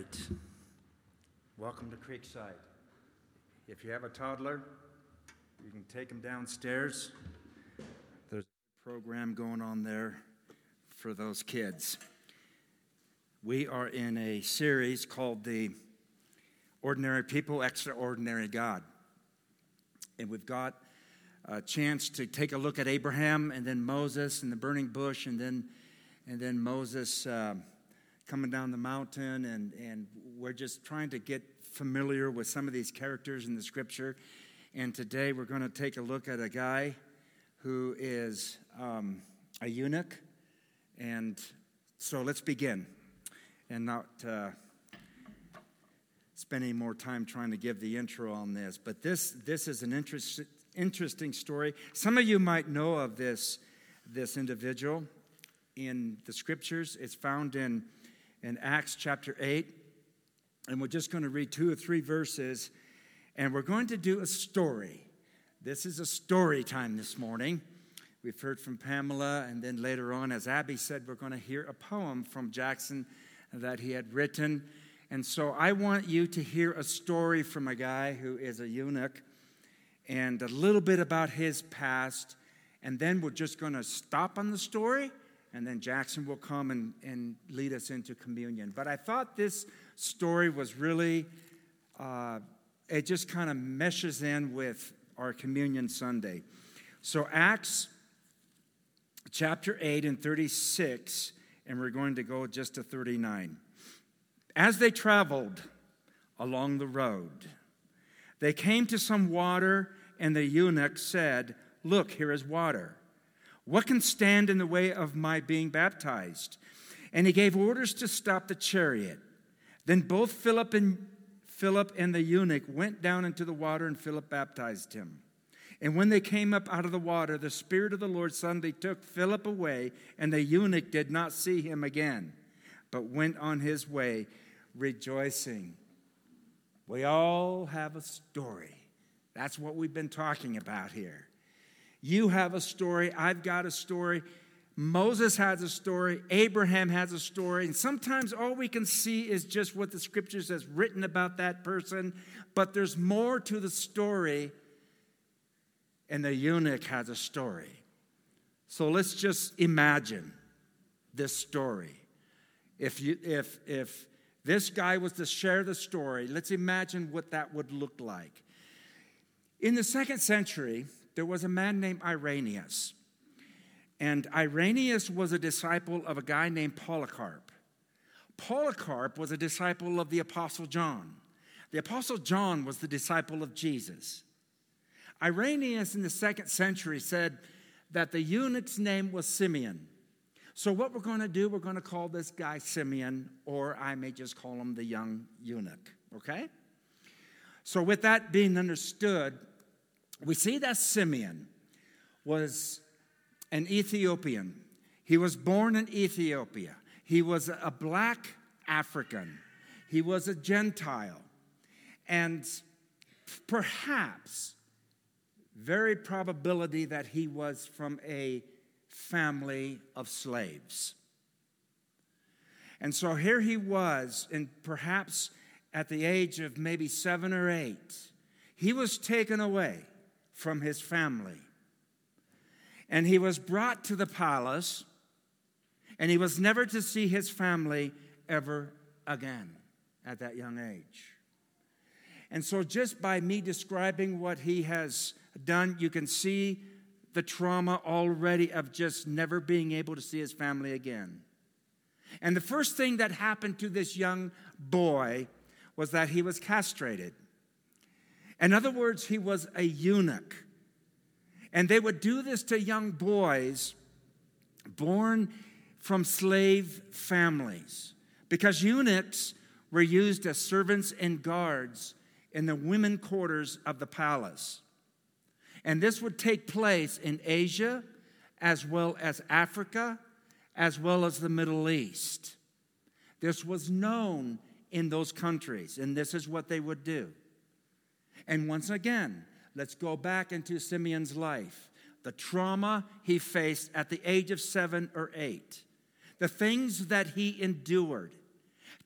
right. Welcome to Creekside. If you have a toddler, you can take them downstairs. There's a program going on there for those kids. We are in a series called The Ordinary People, Extraordinary God. And we've got a chance to take a look at Abraham and then Moses and the burning bush and then Moses coming down the mountain, and we're just trying to get familiar with some of these characters in the Scripture. And today we're going to take a look at a guy who is a eunuch. And so let's begin and not spend any more time trying to give the intro on this. But this is an interesting story. Some of you might know of this individual in the Scriptures. It's found in Acts chapter 8, and we're just going to read 2 or 3 verses, and we're going to do a story. This is a story time this morning. We've heard from Pamela, and then later on, as Abby said, we're going to hear a poem from Jackson that he had written. And so I want you to hear a story from a guy who is a eunuch and a little bit about his past, and then we're just going to stop on the story. And then Jackson will come and lead us into communion. But I thought this story was really, it just kind of meshes in with our communion Sunday. So Acts chapter 8 and 36, and we're going to go just to 39. As they traveled along the road, they came to some water, and the eunuch said, "Look, here is water. What can stand in the way of my being baptized?" And he gave orders to stop the chariot. Then both Philip and the eunuch went down into the water, and Philip baptized him. And when they came up out of the water, the Spirit of the Lord suddenly took Philip away, and the eunuch did not see him again, but went on his way rejoicing. We all have a story. That's what we've been talking about here. You have a story, I've got a story, Moses has a story, Abraham has a story, and sometimes all we can see is just what the Scriptures has written about that person, but there's more to the story, and the eunuch has a story. So let's just imagine this story. If this guy was to share the story, let's imagine what that would look like. In the 2nd century, there was a man named Irenaeus, and Irenaeus was a disciple of a guy named Polycarp. Polycarp was a disciple of the Apostle John. The Apostle John was the disciple of Jesus. Irenaeus in the 2nd century said that the eunuch's name was Simeon. So what we're going to do, we're going to call this guy Simeon, or I may just call him the young eunuch, okay? So with that being understood, we see that Simeon was an Ethiopian. He was born in Ethiopia. He was a black African. He was a Gentile. And perhaps, very probability that he was from a family of slaves. And so here he was, and perhaps at the age of maybe 7 or 8, he was taken away from his family. And he was brought to the palace, and he was never to see his family ever again at that young age. And so just by me describing what he has done, you can see the trauma already of just never being able to see his family again. And the first thing that happened to this young boy was that he was castrated. In other words, he was a eunuch. And they would do this to young boys born from slave families, because eunuchs were used as servants and guards in the women quarters of the palace. And this would take place in Asia, as well as Africa, as well as the Middle East. This was known in those countries, and this is what they would do. And once again, let's go back into Simeon's life. The trauma he faced at the age of 7 or 8. The things that he endured.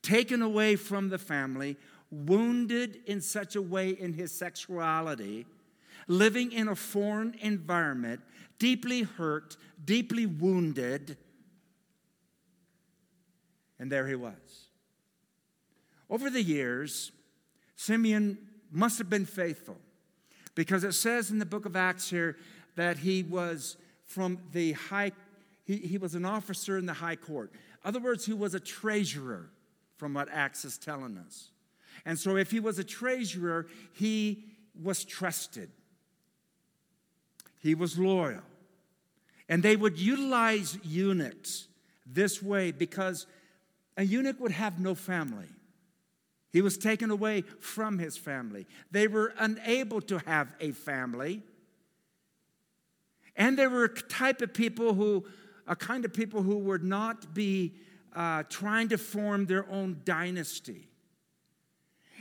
taken away from the family, wounded in such a way in his sexuality, living in a foreign environment, deeply hurt, deeply wounded. And there he was. Over the years, Simeon must have been faithful, because it says in the book of Acts here that he was from the high, he was an officer in the high court. In other words, he was a treasurer, from what Acts is telling us. And so if he was a treasurer, he was trusted. He was loyal. And they would utilize eunuchs this way, because a eunuch would have no family. He was taken away from his family. They were unable to have a family. And they were a kind of people who would not be trying to form their own dynasty.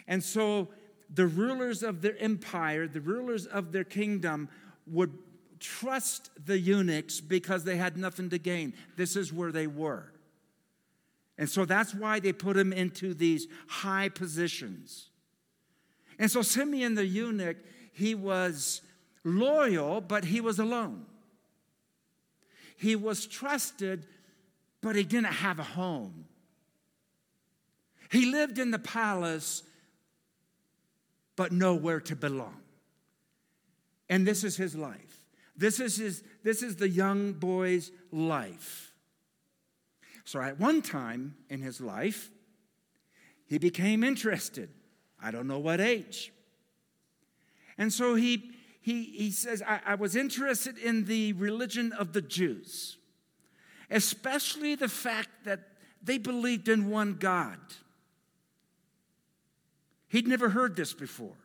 And so the rulers of their empire, the rulers of their kingdom, would trust the eunuchs because they had nothing to gain. This is where they were. And so that's why they put him into these high positions. And so Simeon the eunuch, he was loyal, but he was alone. He was trusted, but he didn't have a home. He lived in the palace, but nowhere to belong. And this is his life. This is the young boy's life. So at one time in his life, he became interested. I don't know what age. And so he says, I was interested in the religion of the Jews, especially the fact that they believed in one God. He'd never heard this before,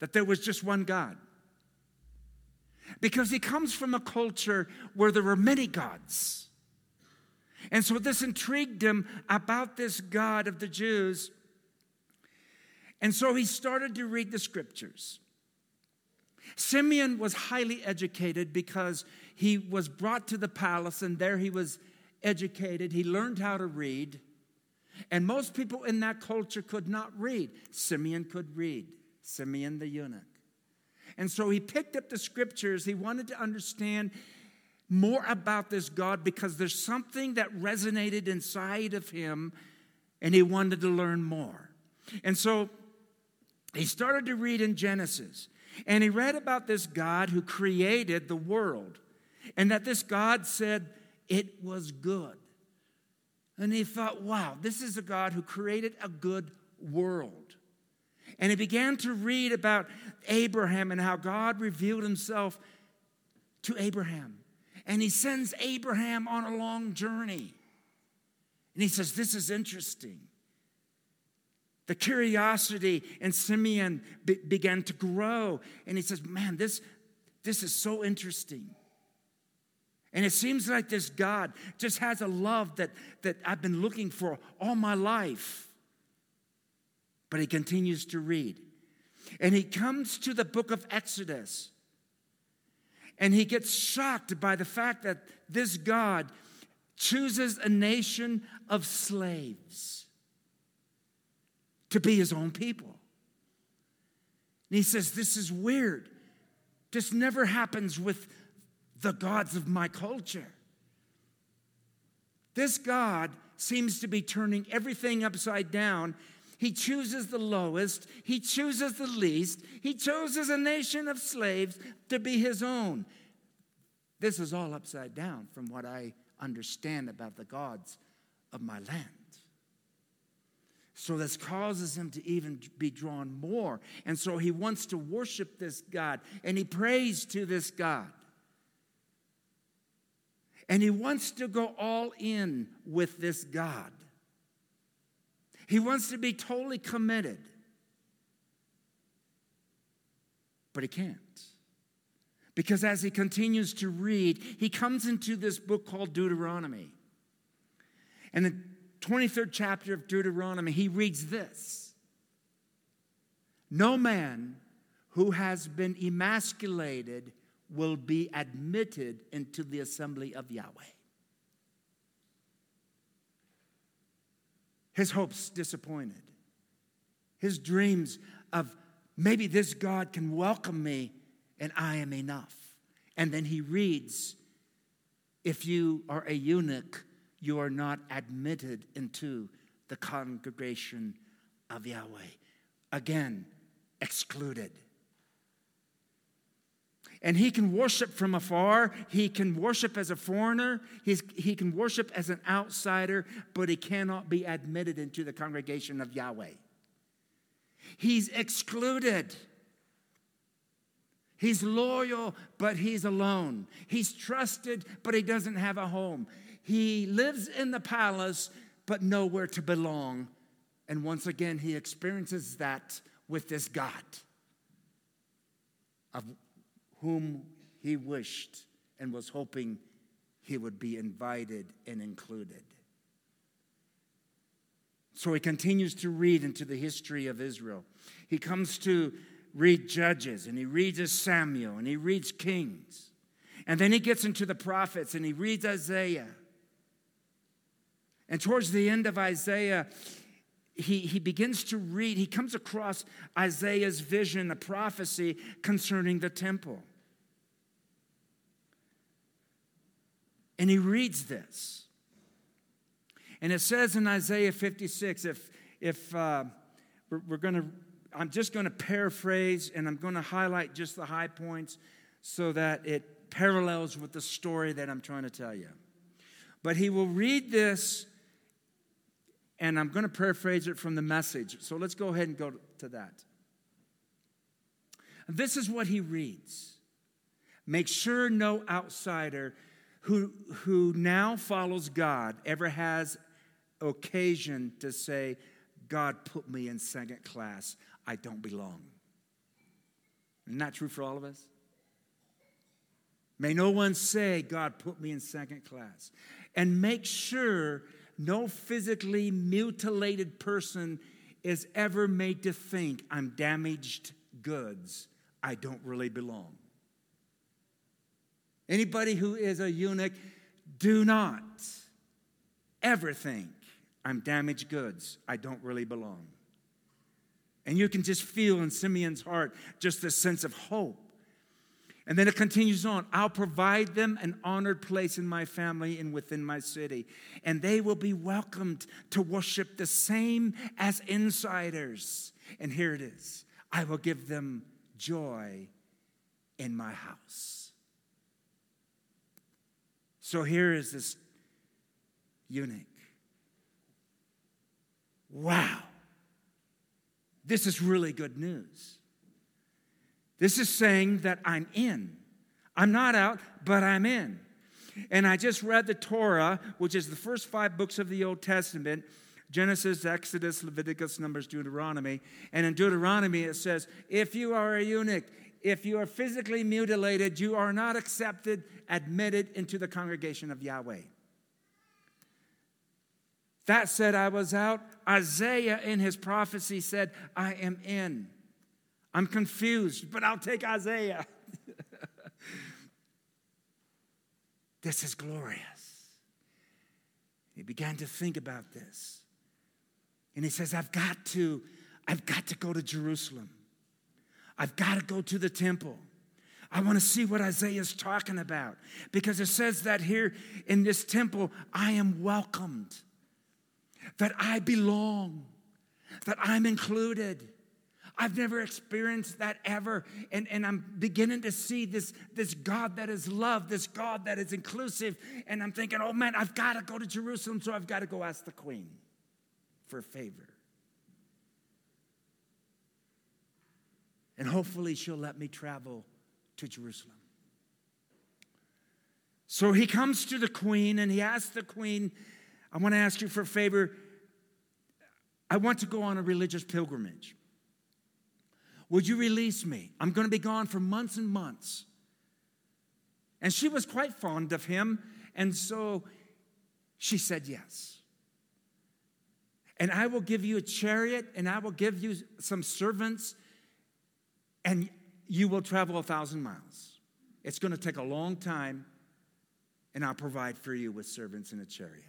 that there was just one God. Because he comes from a culture where there were many gods. And so this intrigued him about this God of the Jews. And so he started to read the scriptures. Simeon was highly educated because he was brought to the palace, and there he was educated. He learned how to read. And most people in that culture could not read. Simeon could read. Simeon the eunuch. And so he picked up the scriptures. He wanted to understand more about this God, because there's something that resonated inside of him, and he wanted to learn more. And so he started to read in Genesis, and he read about this God who created the world, and that this God said it was good. And he thought, wow, this is a God who created a good world. And he began to read about Abraham and how God revealed himself to Abraham. And he sends Abraham on a long journey. And he says, this is interesting. The curiosity in Simeon began to grow. And he says, man, this is so interesting. And it seems like this God just has a love that I've been looking for all my life. But he continues to read. And he comes to the book of Exodus. And he gets shocked by the fact that this God chooses a nation of slaves to be his own people. And he says, this is weird. This never happens with the gods of my culture. This God seems to be turning everything upside down. He chooses the lowest. He chooses the least. He chooses a nation of slaves to be his own. This is all upside down from what I understand about the gods of my land. So this causes him to even be drawn more. And so he wants to worship this God, and he prays to this God. And he wants to go all in with this God. He wants to be totally committed. But he can't. Because as he continues to read, he comes into this book called Deuteronomy. And the 23rd chapter of Deuteronomy, he reads this. No man who has been emasculated will be admitted into the assembly of Yahweh. his hopes disappointed, his dreams of maybe this God can welcome me and I am enough. And then he reads, if you are a eunuch, you are not admitted into the congregation of Yahweh. Again, excluded. And he can worship from afar. He can worship as a foreigner. He can worship as an outsider, but he cannot be admitted into the congregation of Yahweh. He's excluded. He's loyal, but he's alone. He's trusted, but he doesn't have a home. He lives in the palace, but nowhere to belong. And once again, he experiences that with this God of whom he wished and was hoping he would be invited and included. So he continues to read into the history of Israel. He comes to read Judges, and he reads Samuel, and he reads Kings. And then he gets into the prophets, and he reads Isaiah. And towards the end of Isaiah, he begins to read. He comes across Isaiah's vision, a prophecy concerning the temple. And he reads this. And it says in Isaiah 56, I'm just going to paraphrase, and I'm going to highlight just the high points so that it parallels with the story that I'm trying to tell you. But he will read this, and I'm going to paraphrase it from the Message. So let's go ahead and go to that. This is what he reads. Make sure no outsider who now follows God ever has occasion to say, God put me in second class. I don't belong. Isn't that true for all of us? May no one say, God put me in second class. And make sure no physically mutilated person is ever made to think, I'm damaged goods. I don't really belong. Anybody who is a eunuch, do not ever think, I'm damaged goods. I don't really belong. And you can just feel in Simeon's heart just this sense of hope. And then it continues on. I'll provide them an honored place in my family and within my city. And they will be welcomed to worship the same as insiders. And here it is. I will give them joy in my house. So here is this eunuch. Wow, this is really good news. This is saying that I'm in. I'm not out, but I'm in. And I just read the Torah, which is the first 5 books of the Old Testament, Genesis, Exodus, Leviticus, Numbers, Deuteronomy. And in Deuteronomy it says, if you are a eunuch, if you are physically mutilated, you are not admitted into the congregation of Yahweh. That said, I was out. Isaiah in his prophecy said, I am in. I'm confused, but I'll take Isaiah. This is glorious. He began to think about this. And he says, I've got to go to Jerusalem. I've got to go to the temple. I want to see what Isaiah's talking about. Because it says that here in this temple, I am welcomed. That I belong, that I'm included. I've never experienced that ever. And I'm beginning to see this God that is love, this God that is inclusive. And I'm thinking, oh man, I've got to go to Jerusalem, so I've got to go ask the queen for a favor. And hopefully she'll let me travel to Jerusalem. So he comes to the queen and he asks the queen, I want to ask you for a favor. I want to go on a religious pilgrimage. Would you release me? I'm going to be gone for months and months. And she was quite fond of him, and so she said yes. And I will give you a chariot, and I will give you some servants, and you will travel 1,000 miles. It's going to take a long time, and I'll provide for you with servants and a chariot.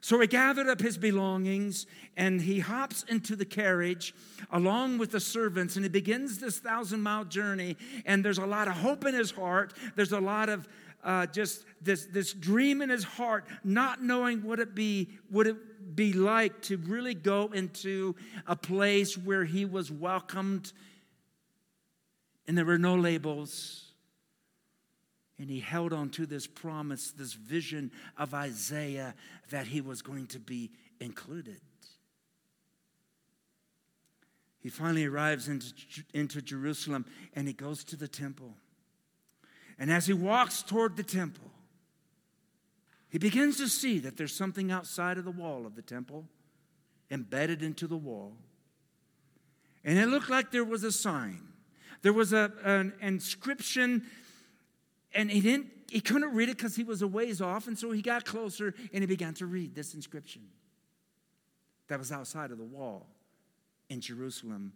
So he gathered up his belongings, and he hops into the carriage along with the servants, and he begins this 1,000-mile journey, and there's a lot of hope in his heart. There's a lot of just this dream in his heart, not knowing what it would be like to really go into a place where he was welcomed, and there were no labels. And he held on to this promise, this vision of Isaiah that he was going to be included. He finally arrives into Jerusalem, and he goes to the temple. And as he walks toward the temple, he begins to see that there's something outside of the wall of the temple, embedded into the wall. And it looked like there was a sign. There was an inscription. And he couldn't read it because he was a ways off. And so he got closer and he began to read this inscription that was outside of the wall in Jerusalem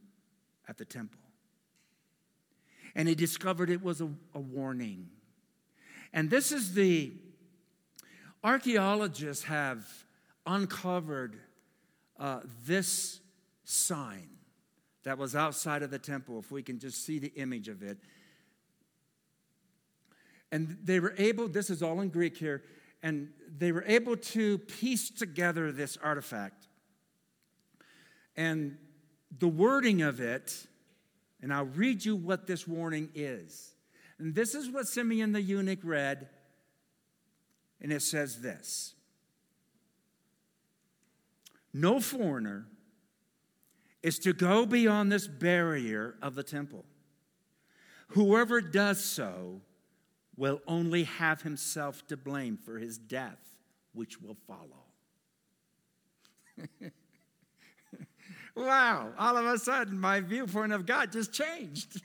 at the temple. And he discovered it was a warning. And this is the archaeologists have uncovered this sign that was outside of the temple. If we can just see the image of it. And they were able, this is all in Greek here, and they were able to piece together this artifact. And the wording of it, and I'll read you what this warning is. And this is what Simeon the eunuch read, and it says this. No foreigner is to go beyond this barrier of the temple. Whoever does so will only have himself to blame for his death, which will follow. Wow, all of a sudden my viewpoint of God just changed.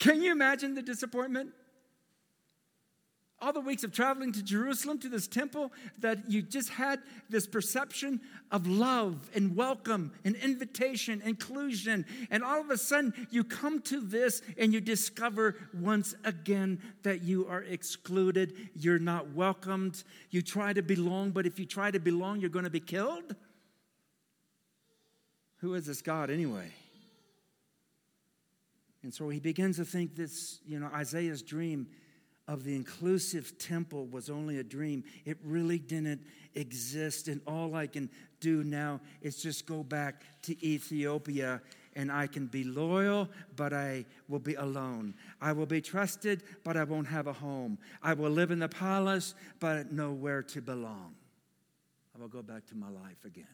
Can you imagine the disappointment? All the weeks of traveling to Jerusalem, to this temple, that you just had this perception of love and welcome and invitation, inclusion. And all of a sudden, you come to this and you discover once again that you are excluded. You're not welcomed. You try to belong, but if you try to belong, you're going to be killed. Who is this God anyway? And so he begins to think this, Isaiah's dream of the inclusive temple was only a dream. It really didn't exist. And all I can do now is just go back to Ethiopia, and I can be loyal, but I will be alone. I will be trusted, but I won't have a home. I will live in the palace, but nowhere to belong. I will go back to my life again.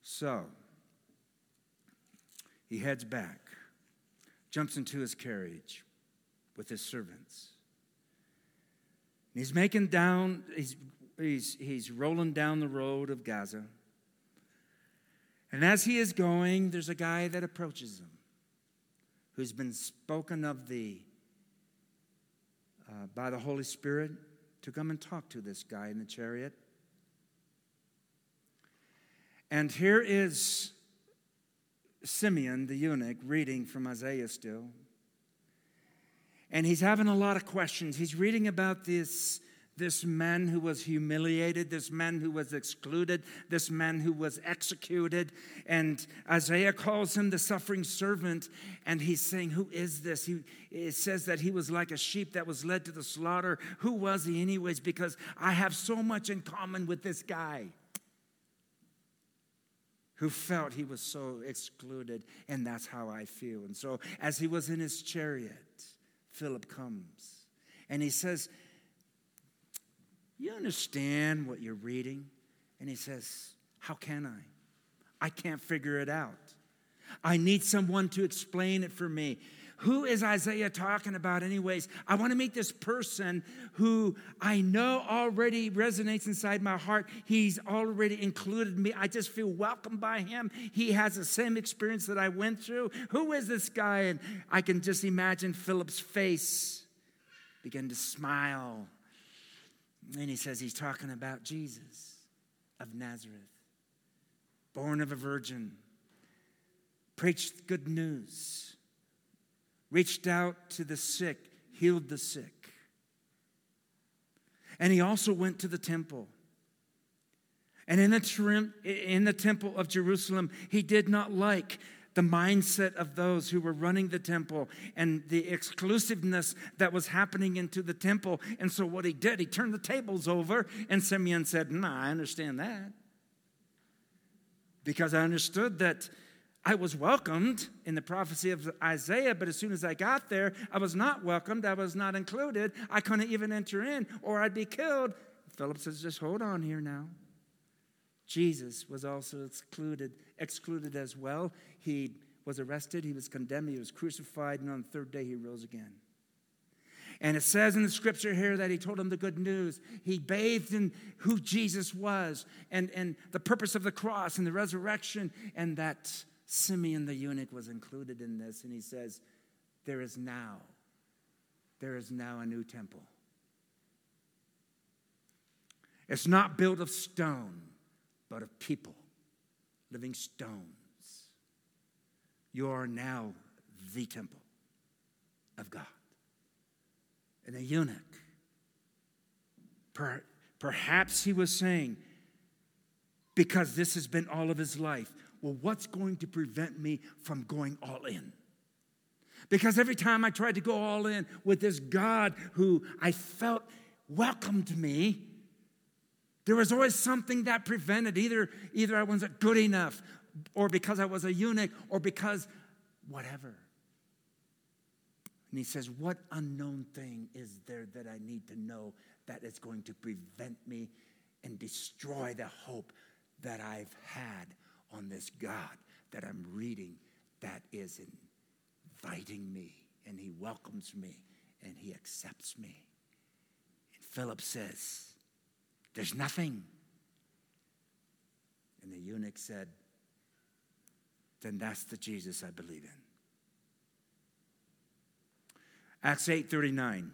So he heads back, jumps into his carriage with his servants. And he's rolling down the road of Gaza. And as he is going, there's a guy that approaches him who's been spoken of by the Holy Spirit to come and talk to this guy in the chariot. And here is Simeon, the eunuch, reading from Isaiah still. And he's having a lot of questions. He's reading about this man who was humiliated, this man who was excluded, this man who was executed. And Isaiah calls him the suffering servant. And he's saying, who is this? It says that he was like a sheep that was led to the slaughter. Who was he anyways? Because I have so much in common with this guy who felt he was so excluded, and that's how I feel. And so as he was in his chariot, Philip comes, and he says, you understand what you're reading? And he says, how can I? I can't figure it out. I need someone to explain it for me. Who is Isaiah talking about anyways? I want to meet this person who I know already resonates inside my heart. He's already included me. I just feel welcomed by him. He has the same experience that I went through. Who is this guy? And I can just imagine Philip's face begin to smile. And he says he's talking about Jesus of Nazareth, born of a virgin, preached good news, reached out to the sick, healed the sick. And he also went to the temple. And in the temple of Jerusalem, he did not like the mindset of those who were running the temple and the exclusiveness that was happening into the temple. And so what he did, he turned the tables over, and Simeon said, I understand that. Because I understood that I was welcomed in the prophecy of Isaiah, but as soon as I got there, I was not welcomed. I was not included. I couldn't even enter in, or I'd be killed. Philip says, just hold on here now. Jesus was also excluded as well. He was arrested. He was condemned. He was crucified. And on the third day, he rose again. And it says in the scripture here that he told him the good news. He bathed in who Jesus was and the purpose of the cross and the resurrection. And that Simeon the eunuch was included in this. And he says, there is now a new temple. It's not built of stone, but of people, living stones. You are now the temple of God. And a eunuch, perhaps he was saying, because this has been all of his life, well, what's going to prevent me from going all in? Because every time I tried to go all in with this God who I felt welcomed me, there was always something that prevented. Either I wasn't good enough, or because I was a eunuch, or because whatever. And he says, what unknown thing is there that I need to know that is going to prevent me and destroy the hope that I've had on this God that I'm reading that is inviting me, and he welcomes me, and he accepts me? And Philip says, there's nothing. And the eunuch said, then that's the Jesus I believe in. Acts 8:39.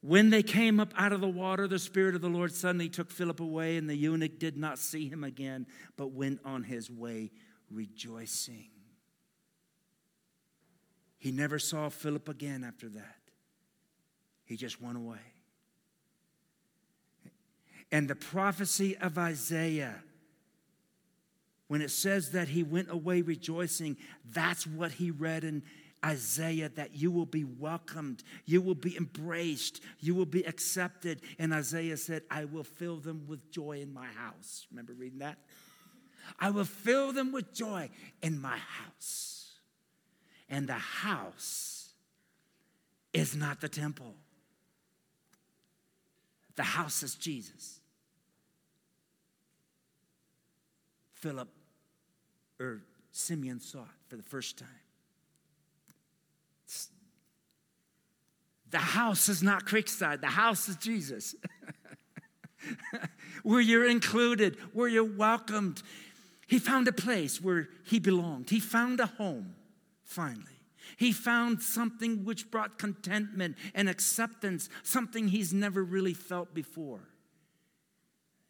When they came up out of the water, the Spirit of the Lord suddenly took Philip away, and the eunuch did not see him again, but went on his way rejoicing. He never saw Philip again after that. He just went away. And the prophecy of Isaiah, when it says that he went away rejoicing, that's what he read in Isaiah, that you will be welcomed, you will be embraced, you will be accepted. And Isaiah said, I will fill them with joy in my house. Remember reading that? I will fill them with joy in my house. And the house is not the temple. The house is Jesus. Philip, or Simeon, saw it for the first time. The house is not Creekside. The house is Jesus. Where you're included, where you're welcomed. He found a place where he belonged. He found a home, finally. He found something which brought contentment and acceptance, something he's never really felt before.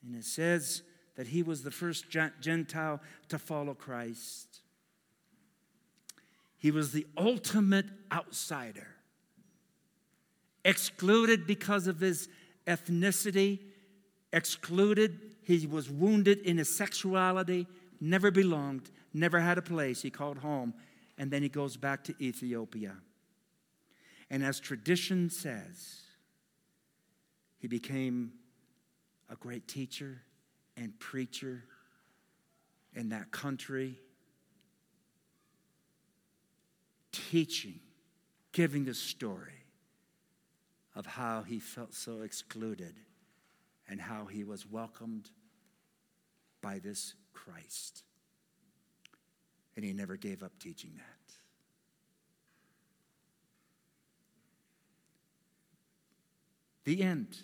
And it says that he was the first Gentile to follow Christ. He was the ultimate outsider, excluded because of his ethnicity, excluded. He was wounded in his sexuality, never belonged, never had a place he called home. And then he goes back to Ethiopia. And as tradition says, he became a great teacher and preacher in that country, teaching, giving the story of how he felt so excluded and how he was welcomed by this Christ. And he never gave up teaching that. The end.